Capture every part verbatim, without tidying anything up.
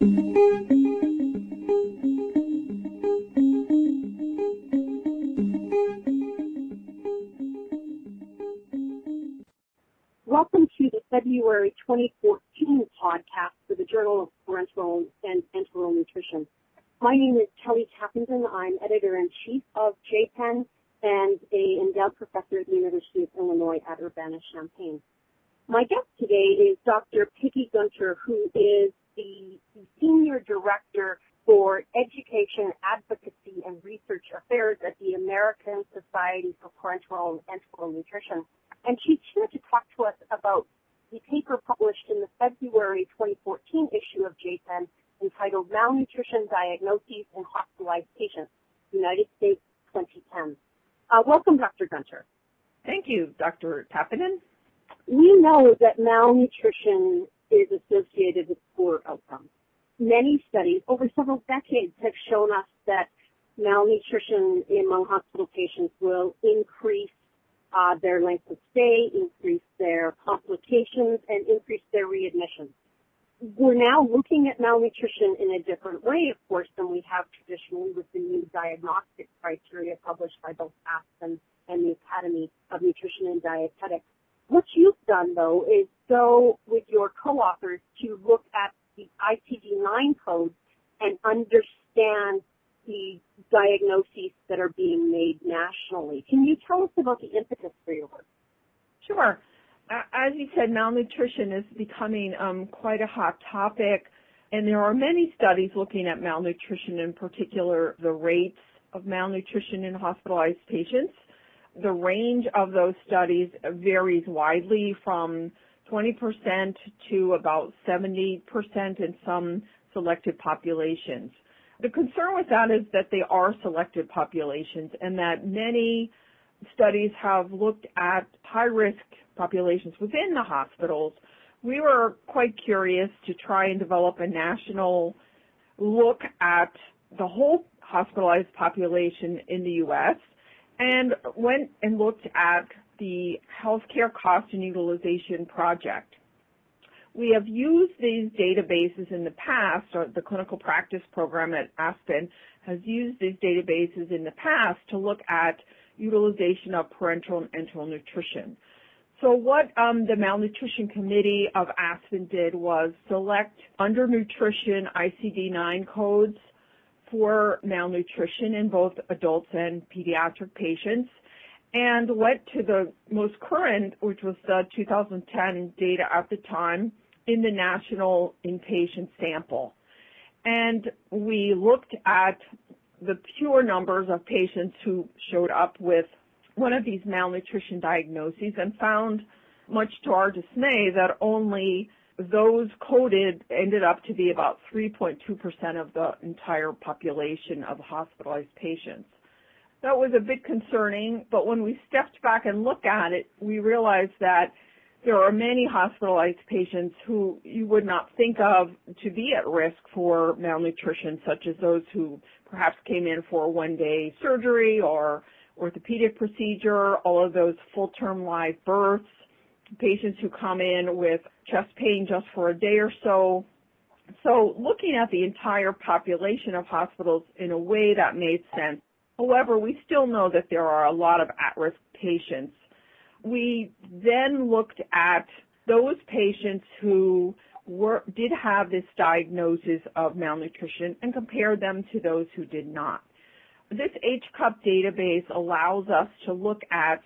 Welcome to the February twenty fourteen podcast for the Journal of Parenteral and Enteral Nutrition. My name is Kelly Tappenden. I'm editor-in-chief of J PEN and a endowed professor at the University of Illinois at Urbana-Champaign. My guest today is Doctor Peggy Guenter, who is the Senior Director for Education, Advocacy, and Research Affairs at the American Society for Parenteral and Enteral Nutrition. And she's here to talk to us about the paper published in the February twenty fourteen issue of J PEN entitled Malnutrition Diagnoses in Hospitalized Patients, United States twenty ten. Uh, welcome, Doctor Guenter. Thank you, Doctor Tappenden. We know that malnutrition is associated with poor outcomes. Many studies over several decades have shown us that malnutrition among hospital patients will increase Uh, their length of stay, increase their complications, and increase their readmissions. We're now looking at malnutrition in a different way, of course, than we have traditionally with the new diagnostic criteria published by both ASPEN and the Academy of Nutrition and Dietetics. What you've done, though, is go with your co-authors to look at the I C D nine codes and understand the diagnoses that are being made nationally. Can you tell us about the impetus for your work? Sure. As you said, malnutrition is becoming um, quite a hot topic, and there are many studies looking at malnutrition, in particular the rates of malnutrition in hospitalized patients. The range of those studies varies widely from twenty percent to about seventy percent in some selected populations. The concern with that is that they are selected populations and that many studies have looked at high-risk populations within the hospitals. We were quite curious to try and develop a national look at the whole hospitalized population in the U S and went and looked at the Healthcare Cost and Utilization Project. We have used these databases in the past, or the clinical practice program at ASPEN has used these databases in the past to look at utilization of parenteral and enteral nutrition. So what um, the Malnutrition Committee of ASPEN did was select undernutrition I C D nine codes for malnutrition in both adults and pediatric patients, and went to the most current, which was the two thousand ten data at the time, in the national inpatient sample. And we looked at the pure numbers of patients who showed up with one of these malnutrition diagnoses and found, much to our dismay, that only those coded ended up to be about three point two percent of the entire population of hospitalized patients. That was a bit concerning, but when we stepped back and looked at it, we realized that there are many hospitalized patients who you would not think of to be at risk for malnutrition, such as those who perhaps came in for a one-day surgery or orthopedic procedure, all of those full-term live births, patients who come in with chest pain just for a day or so. So looking at the entire population of hospitals in a way that made sense. However, we still know that there are a lot of at-risk patients. We then looked at those patients who were, did have this diagnosis of malnutrition and compared them to those who did not. This H C U P database allows us to look at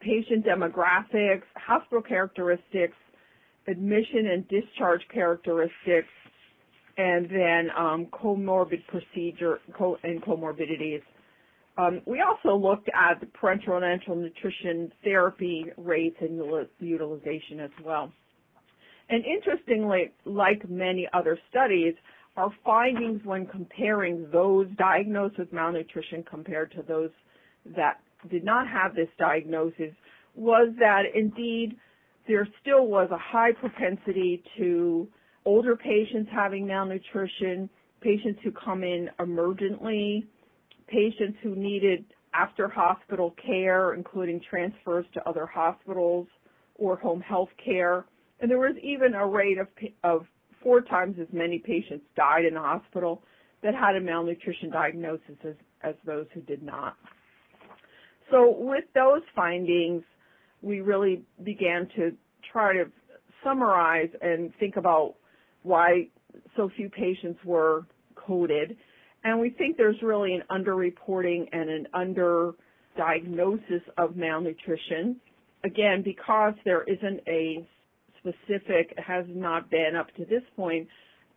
patient demographics, hospital characteristics, admission and discharge characteristics, and then um, comorbid procedure co- and comorbidities. Um, we also looked at the parenteral and enteral nutrition therapy rates and utilization as well. And interestingly, like many other studies, our findings when comparing those diagnosed with malnutrition compared to those that did not have this diagnosis was that indeed there still was a high propensity to older patients having malnutrition, patients who come in emergently, patients who needed after-hospital care, including transfers to other hospitals or home health care. And there was even a rate of, of four times as many patients died in the hospital that had a malnutrition diagnosis as, as those who did not. So with those findings, we really began to try to summarize and think about why so few patients were coded. And we think there's really an underreporting and an underdiagnosis of malnutrition, again, because there isn't a specific, has not been up to this point,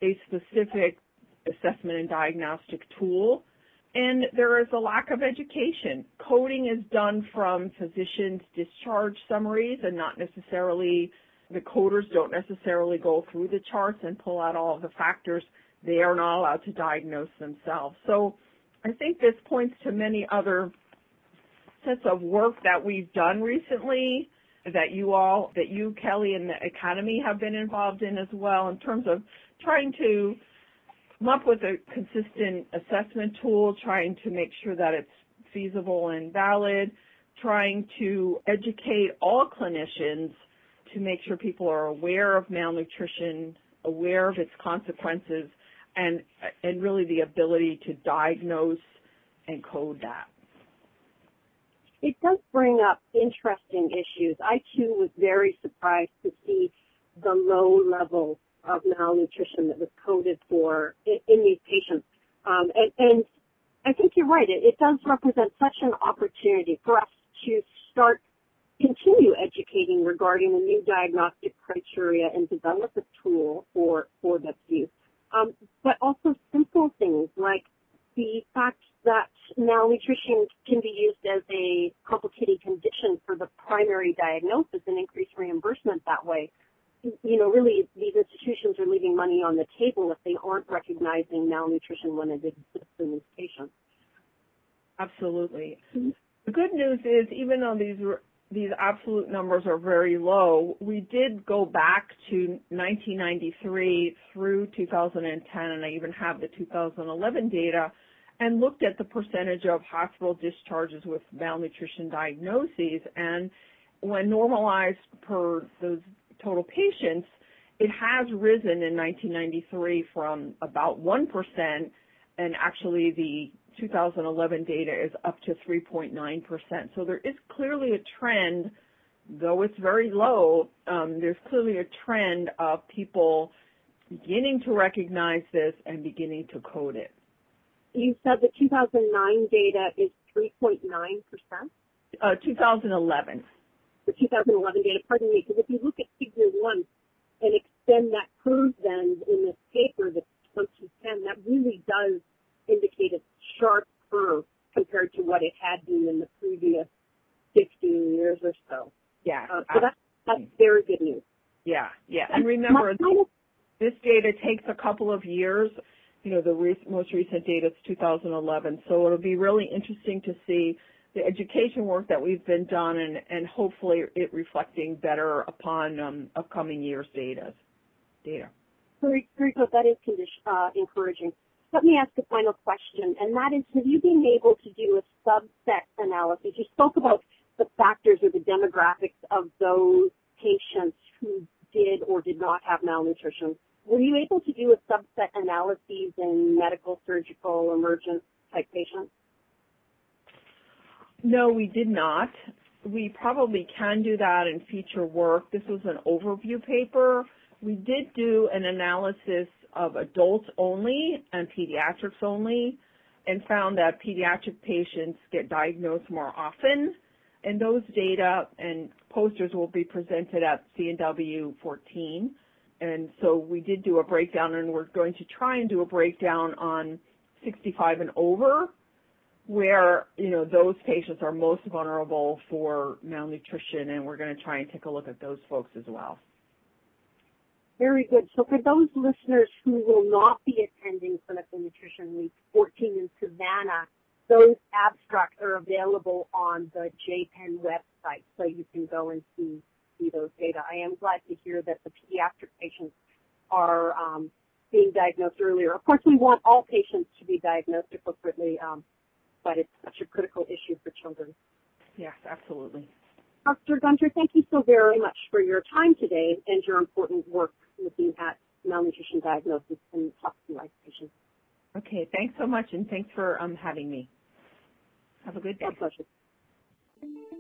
a specific assessment and diagnostic tool. And there is a lack of education. Coding is done from physicians' discharge summaries, and not necessarily, the coders don't necessarily go through the charts and pull out all of the factors. They are not allowed to diagnose themselves. So I think this points to many other sets of work that we've done recently, that you all, that you, Kelly, and the Academy have been involved in as well, in terms of trying to come up with a consistent assessment tool, trying to make sure that it's feasible and valid, trying to educate all clinicians to make sure people are aware of malnutrition, aware of its consequences, and, and really the ability to diagnose and code that. It does bring up interesting issues. I, too, was very surprised to see the low level of malnutrition that was coded for in, in these patients. Um, and, and I think you're right. It, it does represent such an opportunity for us to start, continue educating regarding the new diagnostic criteria and develop a tool for, for this use. Um, but also simple things like the fact that malnutrition can be used as a complicated condition for the primary diagnosis and increase reimbursement that way. You know, really, these institutions are leaving money on the table if they aren't recognizing malnutrition when it exists in these patients. Absolutely. Mm-hmm. The good news is, even though these these absolute numbers are very low, we did go back to nineteen ninety-three through two thousand ten, and I even have the two thousand eleven data, and looked at the percentage of hospital discharges with malnutrition diagnoses, and when normalized per those total patients, it has risen in nineteen ninety-three from about one percent, and actually the two thousand eleven data is up to three point nine percent. So there is clearly a trend, though it's very low, um, there's clearly a trend of people beginning to recognize this and beginning to code it. You said the two thousand nine data is three point nine percent? Uh, two thousand eleven. The two thousand eleven data, pardon me, because if you look at figure one and extend that curve then in this paper that's twenty ten, that really does indicate a sharp curve compared to what it had been in the previous fifteen years or so. Yeah. Uh, so that's, that's very good news. Yeah, yeah. And remember, this data takes a couple of years. You know, the re- most recent data is two thousand eleven, so it'll be really interesting to see the education work that we've been done, and, and hopefully it reflecting better upon um, upcoming year's data. Data. Very, very good. That is condition, uh, encouraging. Let me ask a final question, and that is, have you been able to do a subset analysis? You spoke about the factors or the demographics of those patients who did or did not have malnutrition. Were you able to do a subset analysis in medical, surgical, emergent type patients? No, we did not. We probably can do that in future work. This was an overview paper. We did do an analysis of adults only and pediatrics only, and found that pediatric patients get diagnosed more often. And those data and posters will be presented at C N W fourteen. And so we did do a breakdown, and we're going to try and do a breakdown on sixty-five and over, where, you know, those patients are most vulnerable for malnutrition, and we're going to try and take a look at those folks as well. Very good. So for those listeners who will not be attending Clinical Nutrition Week fourteen in Savannah, those abstracts are available on the J P E N website, so you can go and see, see those data. I am glad to hear that the pediatric patients are um, being diagnosed earlier. Of course, we want all patients to be diagnosed appropriately, um, but it's such a critical issue for children. Yes, absolutely. Doctor Guenter, thank you so very much for your time today and your important work looking at malnutrition diagnosis and hospitalized patients. Okay, thanks so much, and thanks for um, having me. Have a good day. My pleasure.